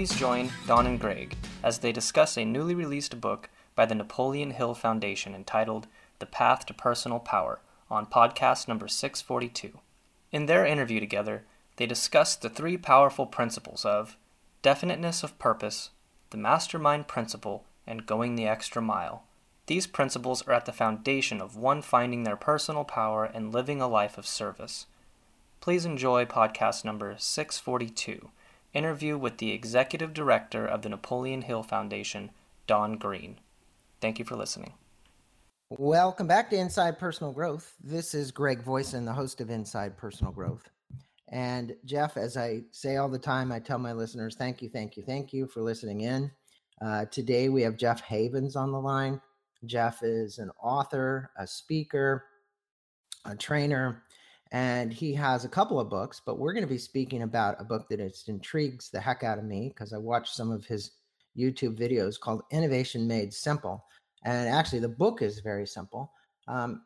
Please join Don and Greg as they discuss a newly released book by the Napoleon Hill Foundation entitled The Path to Personal Power on podcast number 642. In their interview together, they discuss the three powerful principles of definiteness of purpose, the mastermind principle, and going the extra mile. These principles are at the foundation of one finding their personal power and living a life of service. Please enjoy podcast number 642, interview with the Executive Director of the Napoleon Hill Foundation, Don Green. Thank you for listening. Welcome back to Inside Personal Growth. This is Greg Voisin, the host of Inside Personal Growth. And Jeff, as I say all the time, I tell my listeners, thank you for listening in. Today we have Jeff Havens on the line. Jeff is an author, a speaker, a trainer, and he has a couple of books, but we're going to be speaking about a book that intrigues the heck out of me because I watched some of his YouTube videos called Innovation Made Simple. And actually, the book is very simple.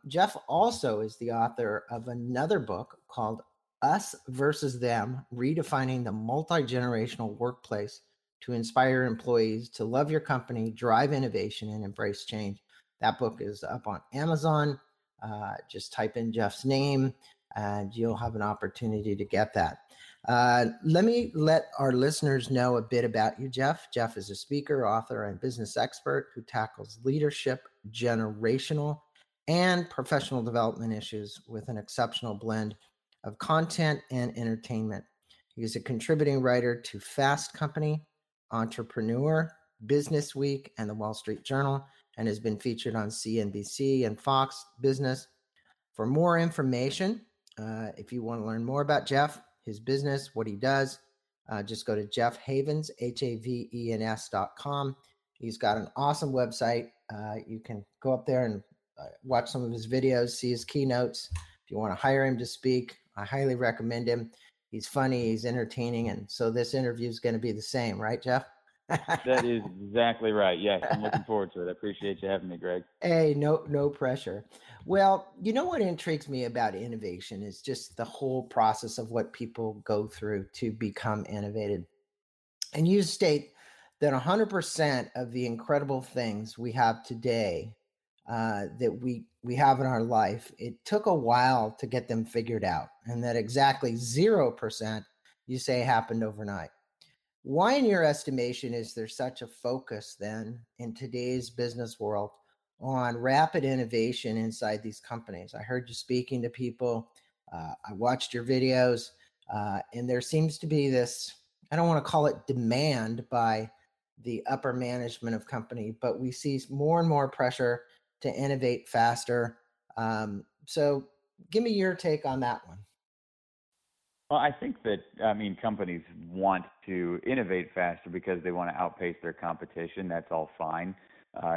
Jeff also is the author of another book called Us Versus Them, Redefining the Multi-Generational Workplace to Inspire Employees to Love Your Company, Drive Innovation, and Embrace Change. That book is up on Amazon. Just type in Jeff's name, and you'll have an opportunity to get that. Let our listeners know a bit about you, Jeff. Jeff is a speaker, author, and business expert who tackles leadership, generational, and professional development issues with an exceptional blend of content and entertainment. He is a contributing writer to Fast Company, Entrepreneur, Business Week, and the Wall Street Journal, and has been featured on CNBC and Fox Business. For more information, if you want to learn more about Jeff, his business, what he does, just go to Jeff Havens, HAVENS.com. He's got an awesome website. You can go up there and watch some of his videos, see his keynotes. If you want to hire him to speak, I highly recommend him. He's funny, he's entertaining, and so this interview is going to be the same, right, Jeff? That is exactly right. Yes, I'm looking forward to it. I appreciate you having me, Greg. Hey, no pressure. Well, you know what intrigues me about innovation is just the whole process of what people go through to become innovative. And you state that 100% of the incredible things we have today that we have in our life, it took a while to get them figured out, and that exactly 0% you say happened overnight. Why, in your estimation, is there such a focus then in today's business world on rapid innovation inside these companies? I heard you speaking to people. I watched your videos, and there seems to be this, I don't want to call it demand by the upper management of company, but we see more and more pressure to innovate faster. So give me your take on that one. Well, I think that, companies want to innovate faster because they want to outpace their competition. That's all fine.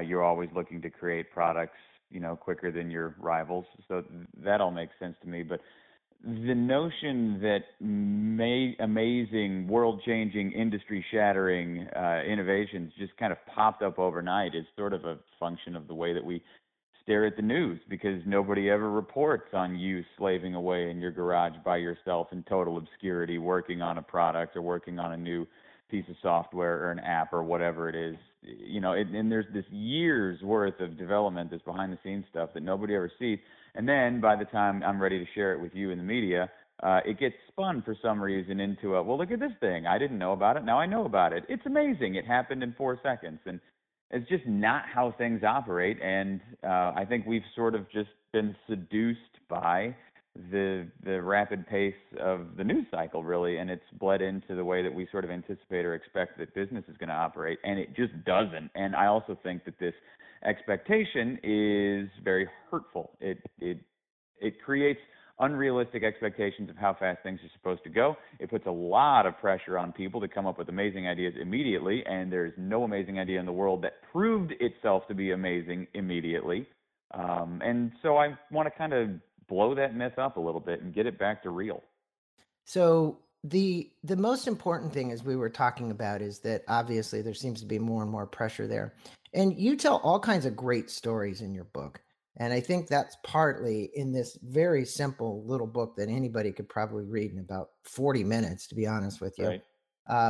You're always looking to create products, quicker than your rivals. So that all makes sense to me. But the notion that amazing, world-changing, industry-shattering innovations just kind of popped up overnight is sort of a function of the way that we stare at the news, because nobody ever reports on you slaving away in your garage by yourself in total obscurity, working on a product or working on a new piece of software or an app or whatever it is. And there's this year's worth of development, this behind the scenes stuff that nobody ever sees. And then by the time I'm ready to share it with you in the media, it gets spun for some reason into look at this thing. I didn't know about it. Now I know about it. It's amazing. It happened in 4 seconds. And it's just not how things operate, and I think we've sort of just been seduced by the rapid pace of the news cycle, really, and it's bled into the way that we sort of anticipate or expect that business is going to operate, and it just doesn't. And I also think that this expectation is very hurtful. It creates unrealistic expectations of how fast things are supposed to go. It puts a lot of pressure on people to come up with amazing ideas immediately, and there's no amazing idea in the world that proved itself to be amazing immediately. And so I want to kind of blow that myth up a little bit and get it back to real. So the most important thing, as we were talking about, is that obviously there seems to be more and more pressure there. And you tell all kinds of great stories in your book. And I think that's partly in this very simple little book that anybody could probably read in about 40 minutes, to be honest with you. Right.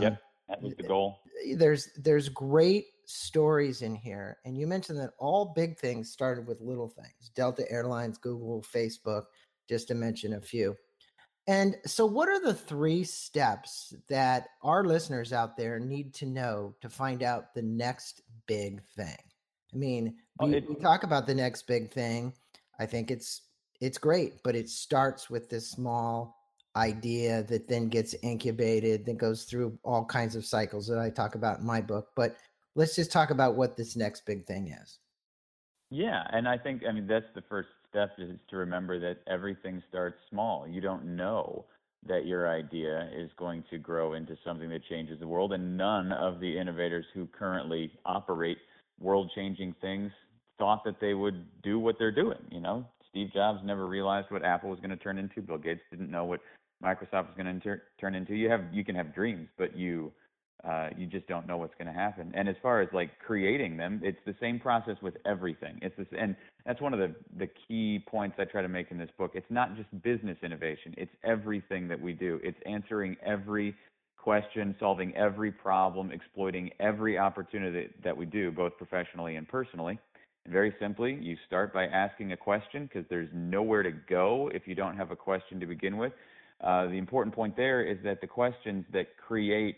Yep. That was the goal. There's great stories in here. And you mentioned that all big things started with little things. Delta Airlines, Google, Facebook, just to mention a few. And so what are the 3 steps that our listeners out there need to know to find out the next big thing? I mean, we talk about the next big thing. I think it's great, but it starts with this small idea that then gets incubated, then goes through all kinds of cycles that I talk about in my book. But let's just talk about what this next big thing is. Yeah. And I think, that's the first step, is to remember that everything starts small. You don't know that your idea is going to grow into something that changes the world. And none of the innovators who currently operate world-changing things thought that they would do what they're doing. Steve Jobs never realized what Apple was going to turn into. Bill Gates didn't know what Microsoft was going to turn into. You can have dreams, but you just don't know what's going to happen. And as far as creating them, it's the same process with everything. And that's one of the key points I try to make in this book. It's not just business innovation. It's everything that we do. It's answering every question, solving every problem, exploiting every opportunity that we do, both professionally and personally. And very simply, you start by asking a question, because there's nowhere to go if you don't have a question to begin with. The important point there is that the questions that create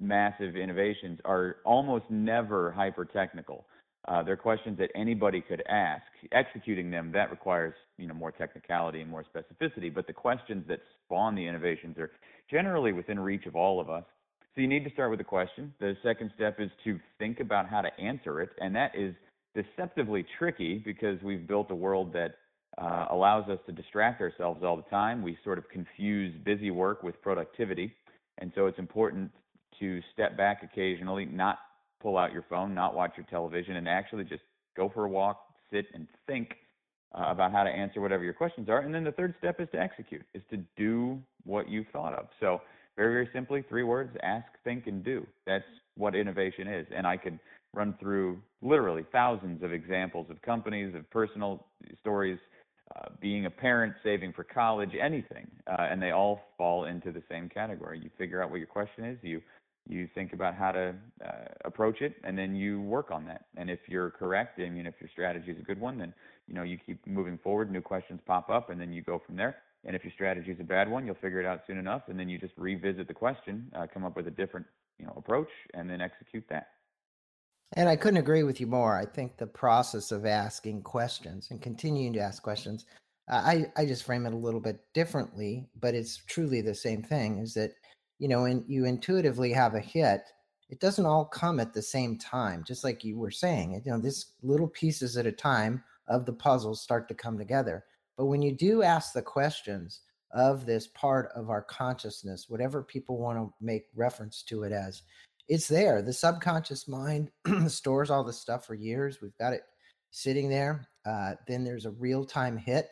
massive innovations are almost never hyper-technical. They're questions that anybody could ask. Executing them, that requires more technicality and more specificity, but the questions that spawn the innovations are generally within reach of all of us. So you need to start with a question. The second step is to think about how to answer it, and that is deceptively tricky, because we've built a world that allows us to distract ourselves all the time. We sort of confuse busy work with productivity, and so it's important to step back occasionally, not pull out your phone, not watch your television, and actually just go for a walk, sit and think about how to answer whatever your questions are. And then the third step is to execute, is to do what you've thought of. So very, very simply, 3 words: ask, think, and do. That's what innovation is. And I could run through literally thousands of examples of companies, of personal stories, being a parent, saving for college, anything. And they all fall into the same category. You figure out what your question is, you think about how to approach it, and then you work on that. And if you're correct, if your strategy is a good one, then you keep moving forward, new questions pop up, and then you go from there. And if your strategy is a bad one, you'll figure it out soon enough, and then you just revisit the question, come up with a different approach, and then execute that. And I couldn't agree with you more. I think the process of asking questions and continuing to ask questions, I just frame it a little bit differently, but it's truly the same thing, is that and you intuitively have a hit. It doesn't all come at the same time, just like you were saying. This little pieces at a time of the puzzle start to come together. But when you do ask the questions of this part of our consciousness, whatever people want to make reference to it as, it's there. The subconscious mind stores all this stuff for years. We've got it sitting there. Then there's a real-time hit.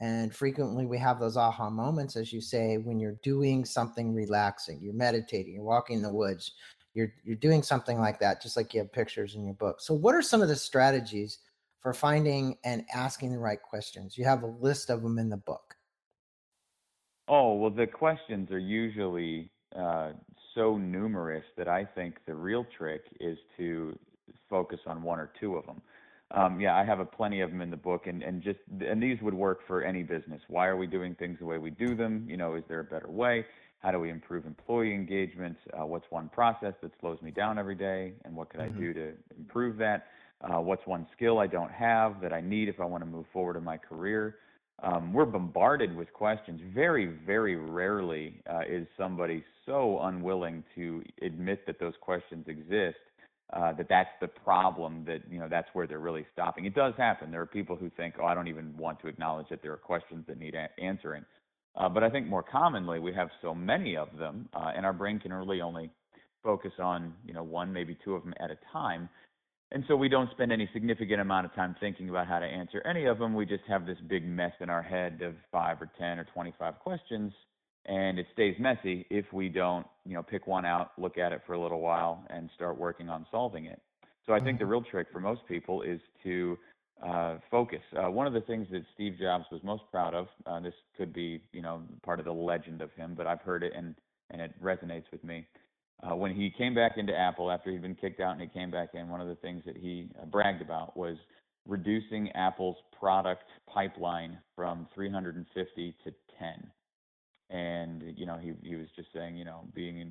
And frequently we have those aha moments, as you say, when you're doing something relaxing, you're meditating, you're walking in the woods, you're doing something like that, just like you have pictures in your book. So what are some of the strategies for finding and asking the right questions? You have a list of them in the book. Oh, well, the questions are usually so numerous that I think the real trick is to focus on 1 or 2 of them. I have plenty of them in the book, and these would work for any business. Why are we doing things the way we do them? Is there a better way? How do we improve employee engagement? What's one process that slows me down every day, and what could I do to improve that? What's one skill I don't have that I need if I want to move forward in my career? We're bombarded with questions. Very, very rarely is somebody so unwilling to admit that those questions exist, that's the problem, that that's where they're really stopping. It does happen. There are people who think, I don't even want to acknowledge that there are questions that need answering. But I think more commonly, we have so many of them, and our brain can really only focus on 1, maybe 2 of them at a time. And so we don't spend any significant amount of time thinking about how to answer any of them. We just have this big mess in our head of 5 or 10 or 25 questions. And it stays messy if we don't, pick one out, look at it for a little while, and start working on solving it. So I think the real trick for most people is to focus. One of the things that Steve Jobs was most proud of, this could be, part of the legend of him, but I've heard it and it resonates with me. When he came back into Apple after he'd been kicked out and he came back in, one of the things that he bragged about was reducing Apple's product pipeline from 350 to 10. And, you know, he was just saying, you know, being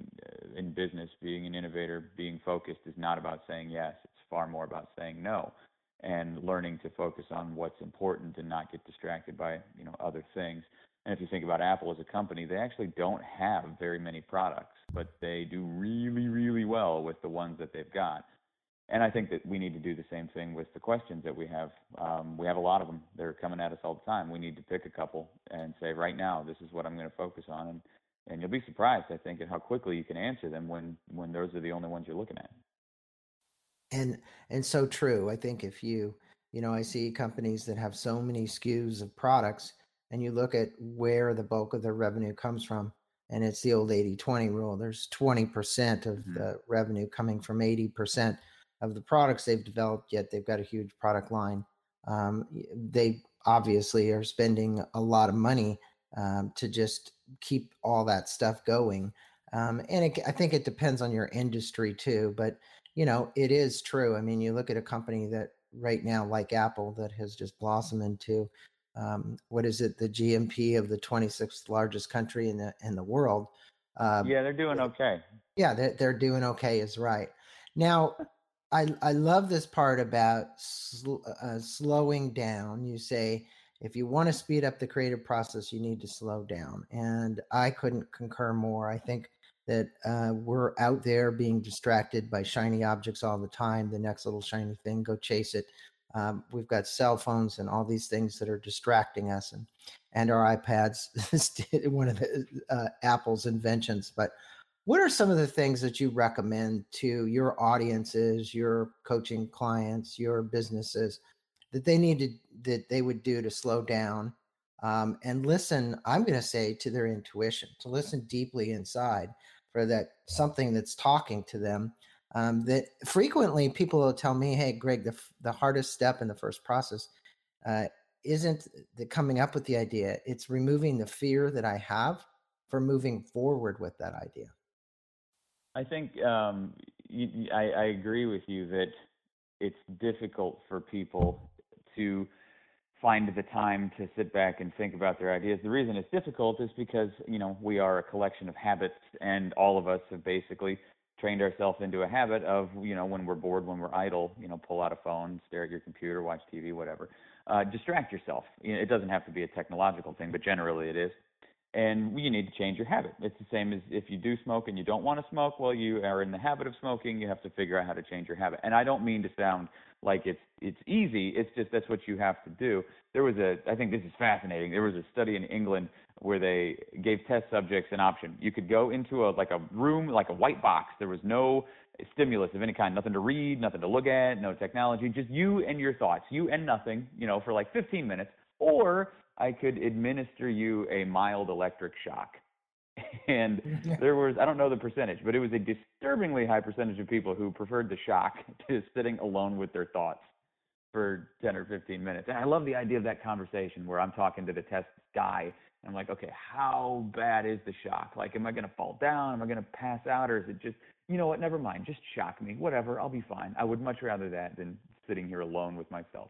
in business, being an innovator, being focused is not about saying yes. It's far more about saying no and learning to focus on what's important and not get distracted by, you know, other things. And if you think about Apple as a company, they actually don't have very many products, but they do really, really well with the ones that they've got. And I think that we need to do the same thing with the questions that we have. We have a lot of them. They're coming at us all the time. We need to pick a couple and say, right now, this is what I'm going to focus on. And you'll be surprised, I think, at how quickly you can answer them when those are the only ones you're looking at. And so true. I think if you know, I see companies that have so many SKUs of products, and you look at where the bulk of their revenue comes from, and it's the old 80-20 rule. There's 20% of the revenue coming from 80% of the products they've developed, yet they've got a huge product line. They obviously are spending a lot of money to just keep all that stuff going. I think it depends on your industry too, but you know, it is true. I mean, you look at a company that right now, like Apple, that has just blossomed into what is it, the GMP of the 26th largest country in the world. They're doing okay. Yeah, they're doing okay is right. Now, I love this part about slowing down. You say, if you want to speed up the creative process, you need to slow down. And I couldn't concur more. I think that we're out there being distracted by shiny objects all the time. The next little shiny thing, go chase it. We've got cell phones and all these things that are distracting us and our iPads, one of the Apple's inventions. But what are some of the things that you recommend to your audiences, your coaching clients, your businesses that they would do to slow down and listen, I'm going to say, to their intuition, to listen deeply inside for that something that's talking to them that frequently people will tell me, hey, Greg, the hardest step in the first process isn't the coming up with the idea. It's removing the fear that I have for moving forward with that idea. I think I agree with you that it's difficult for people to find the time to sit back and think about their ideas. The reason it's difficult is because, you know, we are a collection of habits, and all of us have basically trained ourselves into a habit of, you know, when we're bored, when we're idle, you know, pull out a phone, stare at your computer, watch TV, whatever. Distract yourself. You know, it doesn't have to be a technological thing, but generally it is. And you need to change your habit. It's the same as if you do smoke and you don't want to smoke, well, you are in the habit of smoking. You have to figure out how to change your habit. And I don't mean to sound like it's easy. It's just that's what you have to do. There was I think this is fascinating. There was a study in England where they gave test subjects an option. You could go into a room, like a white box. There was no stimulus of any kind, nothing to read, nothing to look at, no technology, just you and your thoughts, you and nothing, you know, for like 15 minutes. Or I could administer you a mild electric shock. And there was, I don't know the percentage, but it was a disturbingly high percentage of people who preferred the shock to sitting alone with their thoughts for 10 or 15 minutes. And I love the idea of that conversation where I'm talking to the test guy. And I'm like, okay, how bad is the shock? Like, am I going to fall down? Am I going to pass out? Or is it just, you know what, never mind, just shock me, whatever, I'll be fine. I would much rather that than sitting here alone with myself.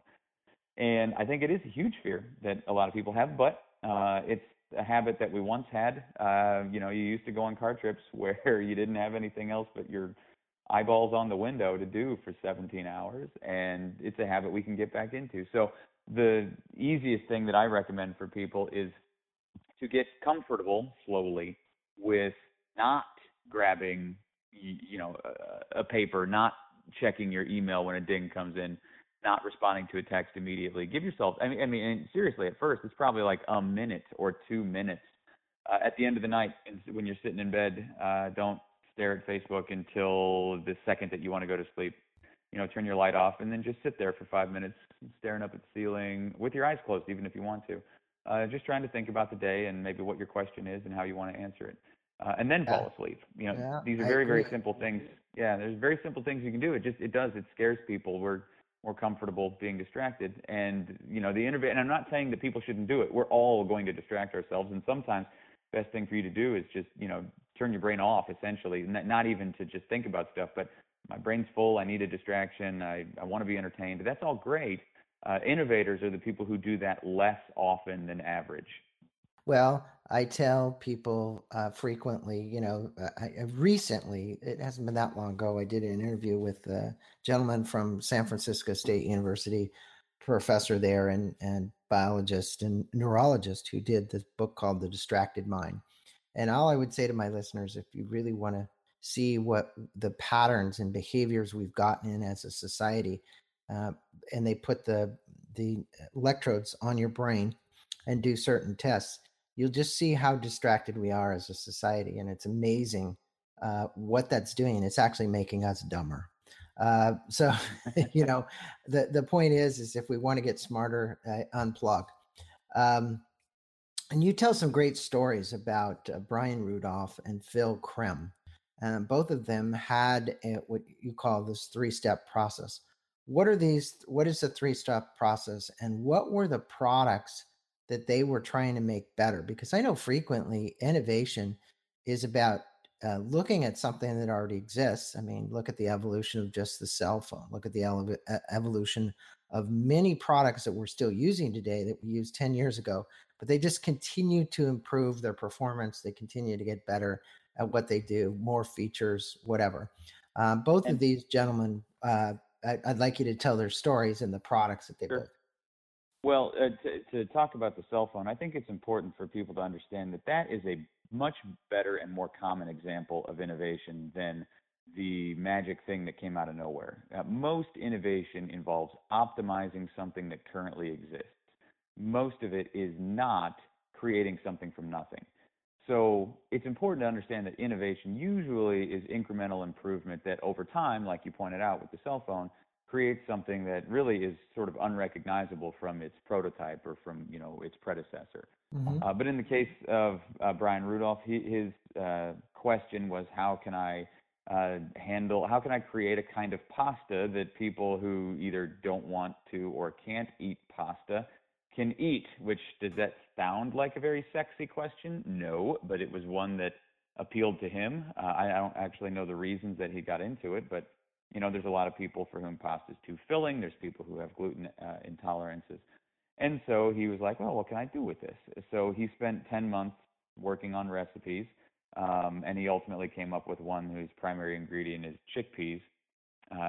And I think it is a huge fear that a lot of people have, but it's a habit that we once had. You know, you used to go on car trips where you didn't have anything else but your eyeballs on the window to do for 17 hours, and it's a habit we can get back into. So the easiest thing that I recommend for people is to get comfortable slowly with not grabbing, you know, a paper, not checking your email when a ding comes in, not responding to a text immediately. Give yourself, I mean, and seriously, at first, it's probably like a minute or 2 minutes. At the end of the night, when you're sitting in bed, don't stare at Facebook until the second that you want to go to sleep. You know, turn your light off and then just sit there for 5 minutes, staring up at the ceiling with your eyes closed, even if you want to. Just trying to think about the day and maybe what your question is and how you want to answer it. And then fall asleep. You know, these are very, very simple things. Yeah, there's very simple things you can do. It scares people. We're more comfortable being distracted, and you know, and I'm not saying that people shouldn't do it. We're all going to distract ourselves, and sometimes best thing for you to do is just, you know, turn your brain off, essentially, not even to just think about stuff, but my brain's full, I need a distraction, I want to be entertained. That's all great. Innovators are the people who do that less often than average. Well, I tell people frequently, you know, recently, it hasn't been that long ago, I did an interview with a gentleman from San Francisco State University, professor there and biologist and neurologist, who did this book called The Distracted Mind. And all I would say to my listeners, if you really want to see what the patterns and behaviors we've gotten in as a society, and they put the electrodes on your brain and do certain tests, you'll just see how distracted we are as a society. And it's amazing what that's doing. It's actually making us dumber. So, you know, the point is if we want to get smarter, unplug. And you tell some great stories about Brian Rudolph and Phil Krem. Both of them had what you call this three-step process. What are these? What is the three-step process? And what were the products that they were trying to make better? Because I know frequently innovation is about looking at something that already exists. I mean, look at the evolution of just the cell phone. Look at the evolution of many products that we're still using today that we used 10 years ago, but they just continue to improve their performance. They continue to get better at what they do, more features, whatever. Both of these gentlemen, I'd like you to tell their stories and the products that they built. Well, to talk about the cell phone, I think it's important for people to understand that that is a much better and more common example of innovation than the magic thing that came out of nowhere. Most innovation involves optimizing something that currently exists. Most of it is not creating something from nothing. So it's important to understand that innovation usually is incremental improvement that over time, like you pointed out with the cell phone, creates something that really is sort of unrecognizable from its prototype or from, you know, its predecessor. Mm-hmm. But in the case of Brian Rudolph, his question was, how can I create a kind of pasta that people who either don't want to or can't eat pasta can eat? Which, does that sound like a very sexy question? No, but it was one that appealed to him. I don't actually know the reasons that he got into it, but you know, there's a lot of people for whom pasta is too filling. There's people who have gluten intolerances. And so he was like, well, what can I do with this? So he spent 10 months working on recipes, and he ultimately came up with one whose primary ingredient is chickpeas,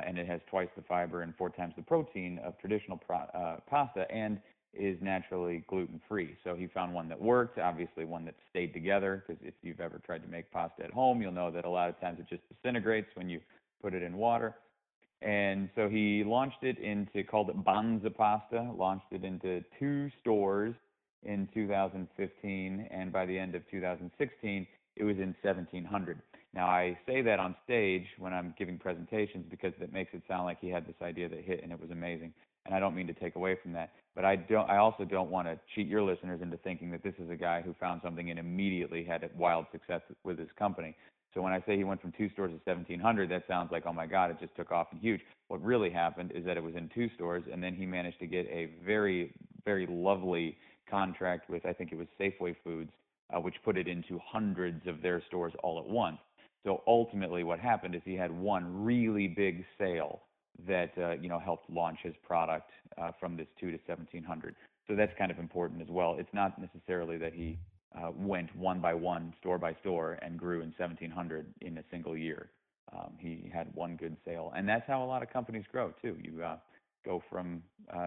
and it has twice the fiber and 4 times the protein of traditional pasta and is naturally gluten-free. So he found one that worked, obviously one that stayed together, because if you've ever tried to make pasta at home, you'll know that a lot of times it just disintegrates when you put it in water. And so he called it Banza Pasta, launched it into 2 stores in 2015. And by the end of 2016, it was in 1,700. Now, I say that on stage when I'm giving presentations because that makes it sound like he had this idea that hit and it was amazing. And I don't mean to take away from that, but I also don't want to cheat your listeners into thinking that this is a guy who found something and immediately had a wild success with his company. So when I say he went from 2 stores to 1,700, that sounds like, oh my God, it just took off and huge. What really happened is that it was in 2 stores, and then he managed to get a very, very lovely contract with, I think it was Safeway Foods, which put it into hundreds of their stores all at once. So ultimately what happened is he had one really big sale that you know, helped launch his product from this 2 to 1,700. So that's kind of important as well. It's not necessarily that he went one by one, store by store, and grew in 1,700 in a single year. He had one good sale. And that's how a lot of companies grow, too. You go from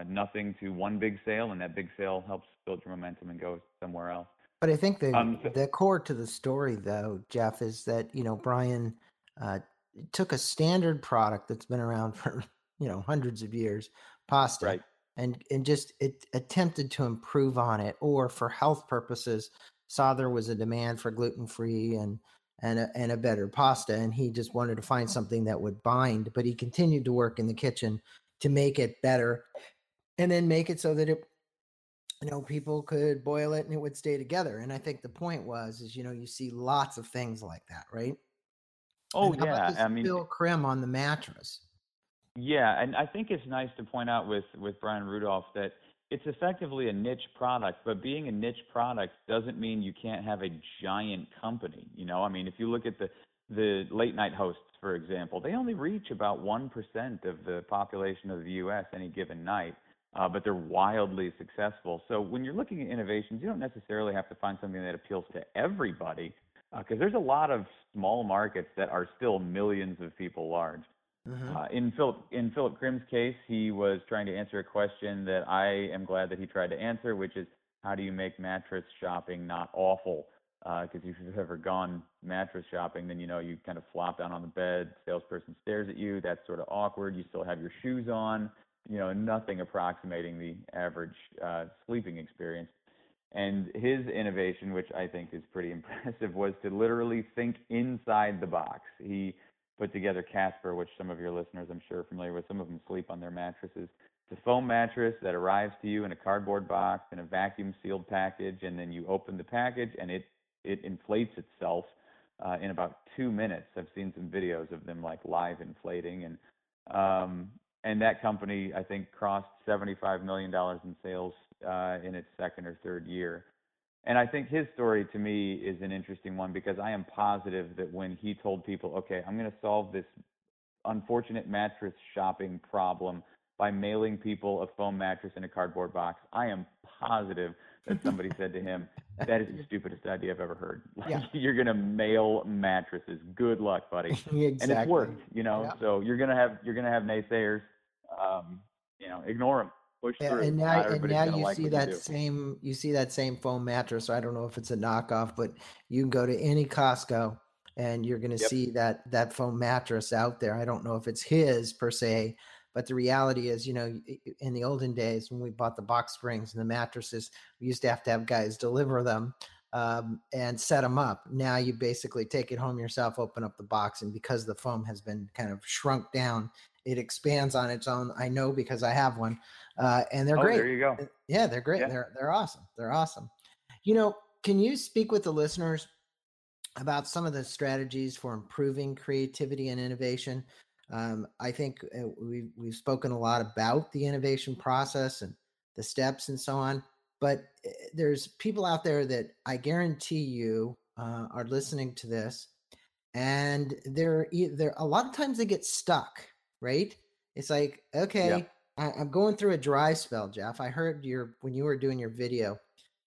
nothing to one big sale, and that big sale helps build your momentum and go somewhere else. But I think the core to the story, though, Jeff, is that, you know, Brian took a standard product that's been around for, you know, hundreds of years, pasta, right, and just it attempted to improve on it, or for health purposes, saw there was a demand for gluten-free and a better pasta, and he just wanted to find something that would bind, but he continued to work in the kitchen to make it better and then make it so that it, you know, people could boil it and it would stay together. And I think the point was, you know, you see lots of things like that, right? Oh, and yeah. I mean, Bill Krem on the mattress. Yeah, and I think it's nice to point out with Brian Rudolph that it's effectively a niche product, but being a niche product doesn't mean you can't have a giant company. You know, I mean, if you look at the late night hosts, for example, they only reach about 1% of the population of the U.S. any given night, but they're wildly successful. So when you're looking at innovations, you don't necessarily have to find something that appeals to everybody, because there's a lot of small markets that are still millions of people large. Mm-hmm. In Philip Grimm's case, he was trying to answer a question that I am glad that he tried to answer, which is, how do you make mattress shopping not awful? Because if you've ever gone mattress shopping, then you know you kind of flop down on the bed, salesperson stares at you, that's sort of awkward, you still have your shoes on, you know, nothing approximating the average sleeping experience. And his innovation, which I think is pretty impressive, was to literally think inside the box. He put together Casper, which some of your listeners I'm sure are familiar with. Some of them sleep on their mattresses. It's a foam mattress that arrives to you in a cardboard box in a vacuum-sealed package, and then you open the package, and it inflates itself in about 2 minutes. I've seen some videos of them like live inflating, and that company, I think, crossed $75 million in sales in its second or third year. And I think his story to me is an interesting one, because I am positive that when he told people, okay, I'm going to solve this unfortunate mattress shopping problem by mailing people a foam mattress in a cardboard box, I am positive that somebody said to him, that is the stupidest idea I've ever heard. Yeah. You're going to mail mattresses. Good luck, buddy. Exactly. And it's worked, you know, yeah. So you're going to have naysayers, you know, ignore them. Yeah, and now you see that same foam mattress. I don't know if it's a knockoff, but you can go to any Costco and you're going to see that foam mattress out there. I don't know if it's his per se, but the reality is, you know, in the olden days when we bought the box springs and the mattresses, we used to have guys deliver them and set them up. Now you basically take it home yourself, open up the box, and because the foam has been kind of shrunk down, it expands on its own. I know because I have one, and they're great. There you go. Yeah, they're great. Yeah. They're awesome. They're awesome. You know, can you speak with the listeners about some of the strategies for improving creativity and innovation? I think we've spoken a lot about the innovation process and the steps and so on, but there's people out there that I guarantee you are listening to this, and they're a lot of times they get stuck. Right? It's like, okay, yeah. I'm going through a dry spell, Jeff. I heard when you were doing your video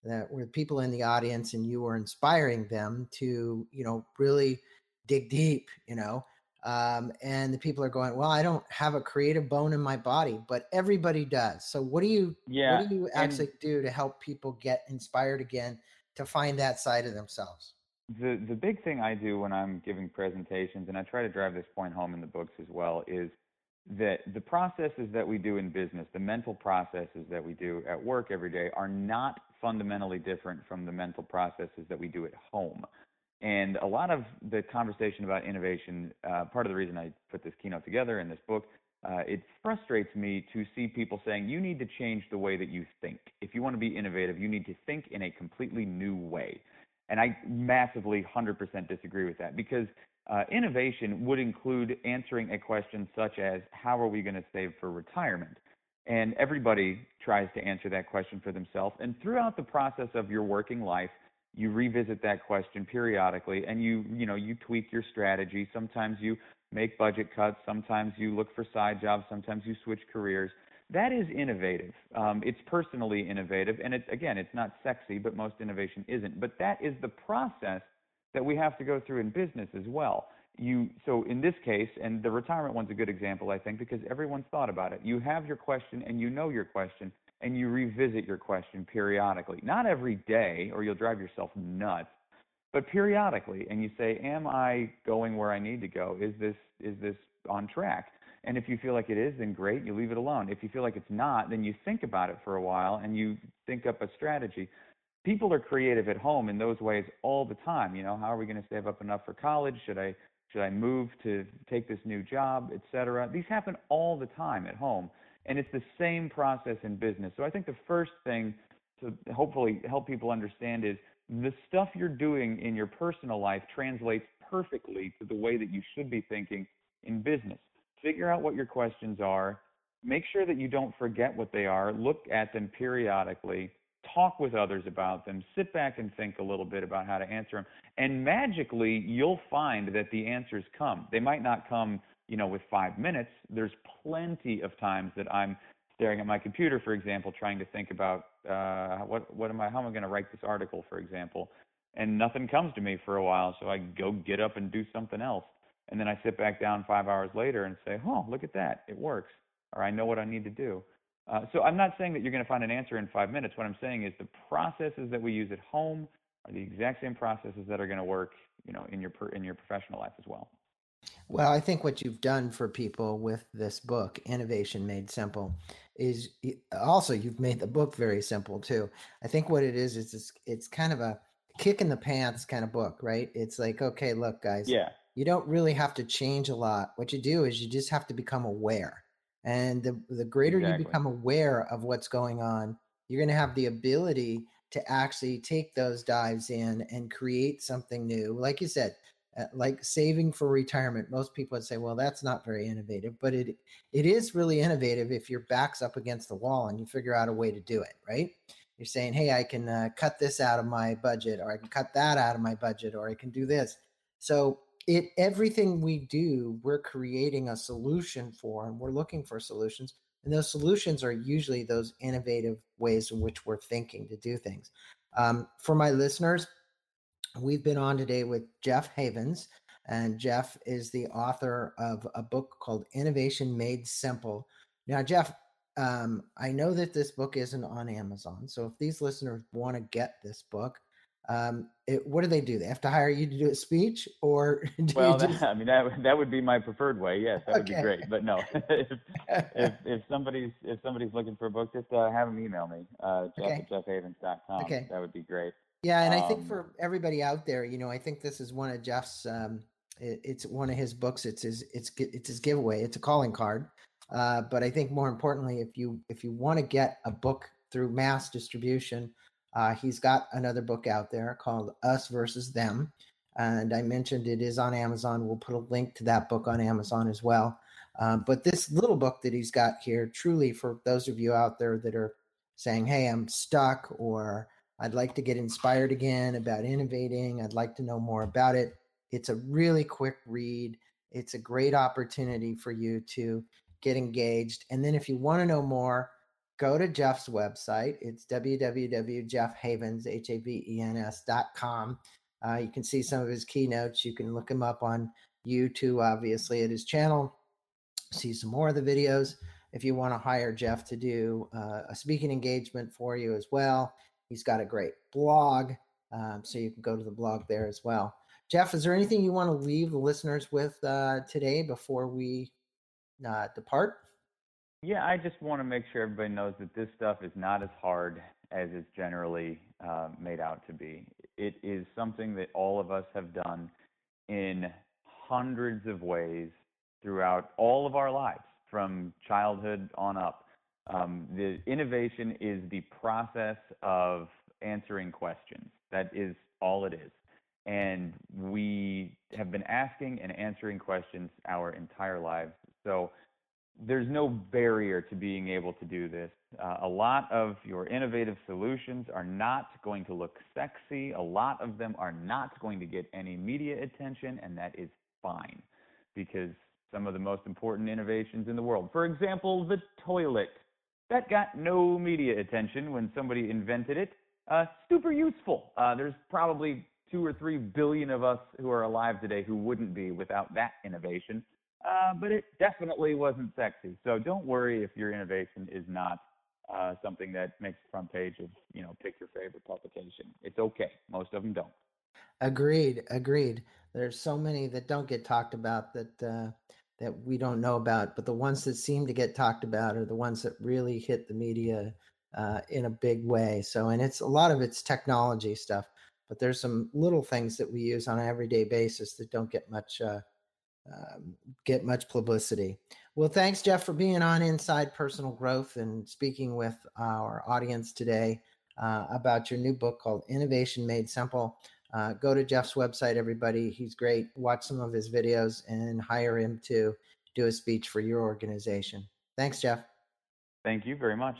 that were people in the audience and you were inspiring them to, you know, really dig deep, you know, and the people are going, well, I don't have a creative bone in my body, but everybody does. So what do you actually do to help people get inspired again to find that side of themselves? The big thing I do when I'm giving presentations, and I try to drive this point home in the books as well, is that the processes that we do in business, the mental processes that we do at work every day, are not fundamentally different from the mental processes that we do at home. And a lot of the conversation about innovation, part of the reason I put this keynote together in this book, it frustrates me to see people saying, you need to change the way that you think. If you want to be innovative, you need to think in a completely new way. And I massively 100% disagree with that, because innovation would include answering a question such as, how are we going to save for retirement? And everybody tries to answer that question for themselves. And throughout the process of your working life, you revisit that question periodically, and you tweak your strategy. Sometimes you make budget cuts. Sometimes you look for side jobs. Sometimes you switch careers. That is innovative. It's personally innovative. And it's not sexy, but most innovation isn't. But that is the process that we have to go through in business as well. So in this case, and the retirement one's a good example, I think, because everyone's thought about it. You have your question, and you know your question, and you revisit your question periodically. Not every day, or you'll drive yourself nuts, but periodically. And you say, am I going where I need to go? Is this on track? And if you feel like it is, then great, you leave it alone. If you feel like it's not, then you think about it for a while and you think up a strategy. People are creative at home in those ways all the time. You know, how are we going to save up enough for college? Should I move to take this new job, et cetera? These happen all the time at home, and it's the same process in business. So I think the first thing to hopefully help people understand is the stuff you're doing in your personal life translates perfectly to the way that you should be thinking in business. Figure out what your questions are, Make sure that you don't forget what they are. Look at them periodically. Talk with others about them. Sit back and think a little bit about how to answer them. And magically, you'll find that the answers come. They might not come, with 5 minutes. There's plenty of times that I'm staring at my computer, for example, trying to think about how am I going to write this article, for example, and nothing comes to me for a while, so I go get up and do something else. And then I sit back down 5 hours later and say, oh, look at that, it works, or I know what I need to do. So I'm not saying that you're going to find an answer in 5 minutes. What I'm saying is the processes that we use at home are the exact same processes that are going to work, in your professional life as well. Well, I think what you've done for people with this book, Innovation Made Simple, is also you've made the book very simple too. I think what it is it's kind of a kick in the pants kind of book, right? It's like, okay, look, guys, you don't really have to change a lot. What you do is you just have to become aware. And the greater you become aware of what's going on, you're going to have the ability to actually take those dives in and create something new. Like you said, like saving for retirement, most people would say, well, that's not very innovative, but it is really innovative if your back's up against the wall and you figure out a way to do it, right? You're saying, hey, I can cut this out of my budget, or I can cut that out of my budget, or I can do this. So everything we do, we're creating a solution for, and we're looking for solutions. And those solutions are usually those innovative ways in which we're thinking to do things. For my listeners, we've been on today with Jeff Havens, and Jeff is the author of a book called Innovation Made Simple. Now, Jeff, I know that this book isn't on Amazon, so if these listeners want to get this book, what do? They have to hire you to do a speech, or that would be my preferred way. Yes, that would be great. But no, if somebody's looking for a book, just have them email me, jeff@jeffhavens.com. Okay. That would be great. Yeah, and I think for everybody out there, I think this is one of Jeff's. It's one of his books. It's his giveaway. It's a calling card. But I think more importantly, if you want to get a book through mass distribution, he's got another book out there called Us Versus Them, and I mentioned it is on Amazon. We'll put a link to that book on Amazon as well. But this little book that he's got here, truly for those of you out there that are saying, "Hey, I'm stuck," or I'd like to get inspired again about innovating. I'd like to know more about it. It's a really quick read. It's a great opportunity for you to get engaged. And then if you want to know more, go to Jeff's website. It's www.jeffhavens.com. You can see some of his keynotes. You can look him up on YouTube, obviously, at his channel. See some more of the videos. If you want to hire Jeff to do a speaking engagement for you as well, he's got a great blog, so you can go to the blog there as well. Jeff, is there anything you want to leave the listeners with today before we depart? Yeah, I just want to make sure everybody knows that this stuff is not as hard as it's generally made out to be. It is something that all of us have done in hundreds of ways throughout all of our lives, from childhood on up. The innovation is the process of answering questions. That is all it is. And we have been asking and answering questions our entire lives. So there's no barrier to being able to do this. A lot of your innovative solutions are not going to look sexy. A lot of them are not going to get any media attention, and that is fine, because some of the most important innovations in the world, for example, the toilet, that got no media attention when somebody invented it. Super useful. There's probably 2 or 3 billion of us who are alive today who wouldn't be without that innovation. But it definitely wasn't sexy. So don't worry if your innovation is not something that makes the front page of, pick your favorite publication. It's okay. Most of them don't. Agreed. There's so many that don't get talked about that we don't know about, but the ones that seem to get talked about are the ones that really hit the media in a big way. So, and it's a lot of it's technology stuff, but there's some little things that we use on an everyday basis that don't get much publicity. Well, thanks, Jeff, for being on Inside Personal Growth and speaking with our audience today about your new book called Innovation Made Simple. Go to Jeff's website, everybody. He's great. Watch some of his videos and hire him to do a speech for your organization. Thanks, Jeff. Thank you very much.